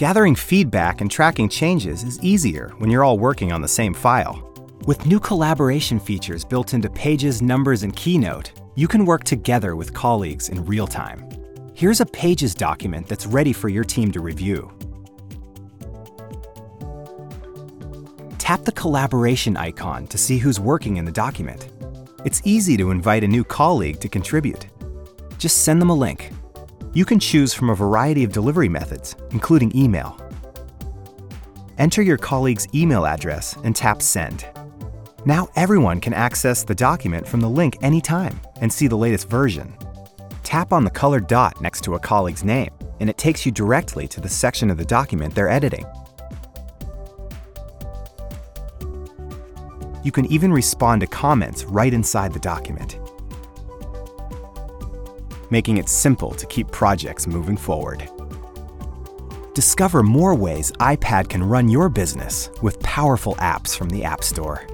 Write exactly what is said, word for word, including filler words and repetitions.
Gathering feedback and tracking changes is easier when you're all working on the same file. With new collaboration features built into Pages, Numbers, and Keynote, you can work together with colleagues in real time. Here's a Pages document that's ready for your team to review. Tap the collaboration icon to see who's working in the document. It's easy to invite a new colleague to contribute. Just send them a link. You can choose from a variety of delivery methods, including email. Enter your colleague's email address and tap Send. Now everyone can access the document from the link anytime and see the latest version. Tap on the colored dot next to a colleague's name, and it takes you directly to the section of the document they're editing. You can even respond to comments right inside the document, making it simple to keep projects moving forward. Discover more ways iPad can run your business with powerful apps from the App Store.